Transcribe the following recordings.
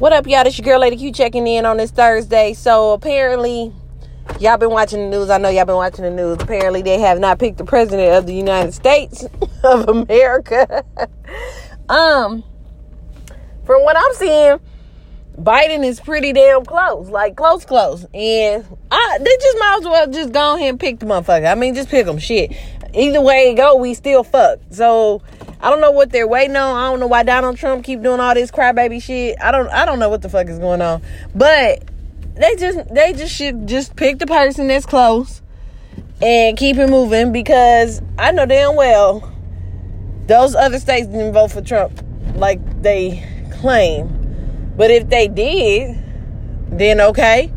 What up, y'all? This your girl Lady Q checking in on this Thursday. So apparently y'all been watching the news. I know y'all been watching the news. Apparently they have not picked the president of the United States of America. From what I'm seeing, Biden is pretty damn close, like close. And they just might as well just go ahead and pick the motherfucker. I mean, just pick them. Shit. Either way it go, we still fucked. So I don't know what they're waiting on. I don't know why Donald Trump keep doing all this crybaby shit. I don't know what the fuck is going on. But they just should just pick the person that's close and keep it moving, because I know damn well those other states didn't vote for Trump like they claim. But if they did, then okay.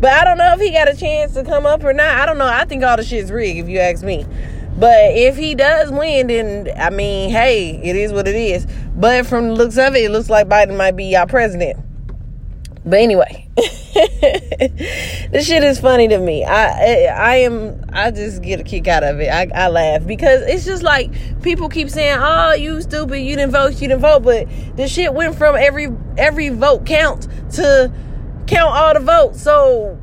But I don't know if he got a chance to come up or not. I don't know. I think all the shit's rigged, if you ask me. But if he does win, then, I mean, hey, it is what it is. But from the looks of it looks like Biden might be our president. But anyway, this shit is funny to me. I just get a kick out of it. I laugh because it's just like people keep saying, "Oh, you stupid, you didn't vote." But the shit went from every vote count to count all the votes. So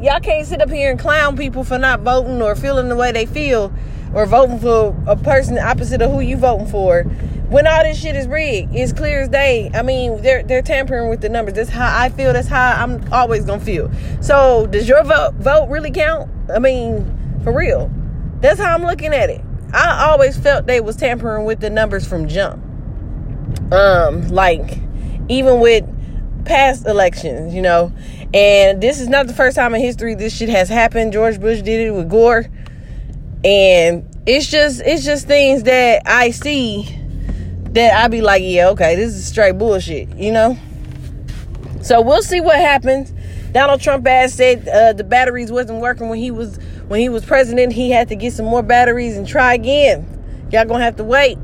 y'all can't sit up here and clown people for not voting or feeling the way they feel or voting for a person opposite of who you voting for. When all this shit is rigged, it's clear as day. I mean, they're tampering with the numbers. That's how I feel. That's how I'm always gonna feel. So, does your vote really count? I mean, for real. That's how I'm looking at it. I always felt they was tampering with the numbers from jump. Like even with past elections, you know. And this is not the first time in history this shit has happened. George Bush did it with Gore, and it's just things that I see. That I be like, yeah, okay, this is straight bullshit, you know? So we'll see what happens. Donald Trump has said the batteries wasn't working when he was president. He had to get some more batteries and try again. Y'all gonna have to wait.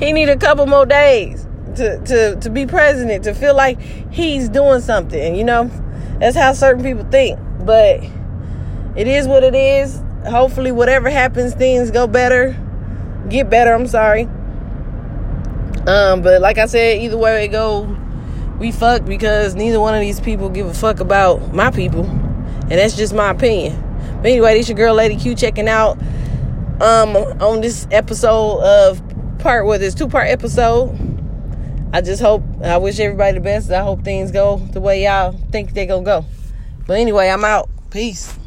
He need a couple more days to be president, to feel like he's doing something, you know? That's how certain people think. But it is what it is. Hopefully whatever happens, things go better. Get better, I'm sorry. But like I said, either way it go, we fucked, because neither one of these people give a fuck about my people. And that's just my opinion. But anyway, this your girl Lady Q checking out on this episode of this two-part episode. I wish everybody the best. I hope things go the way y'all think they gonna go. But anyway, I'm out. Peace.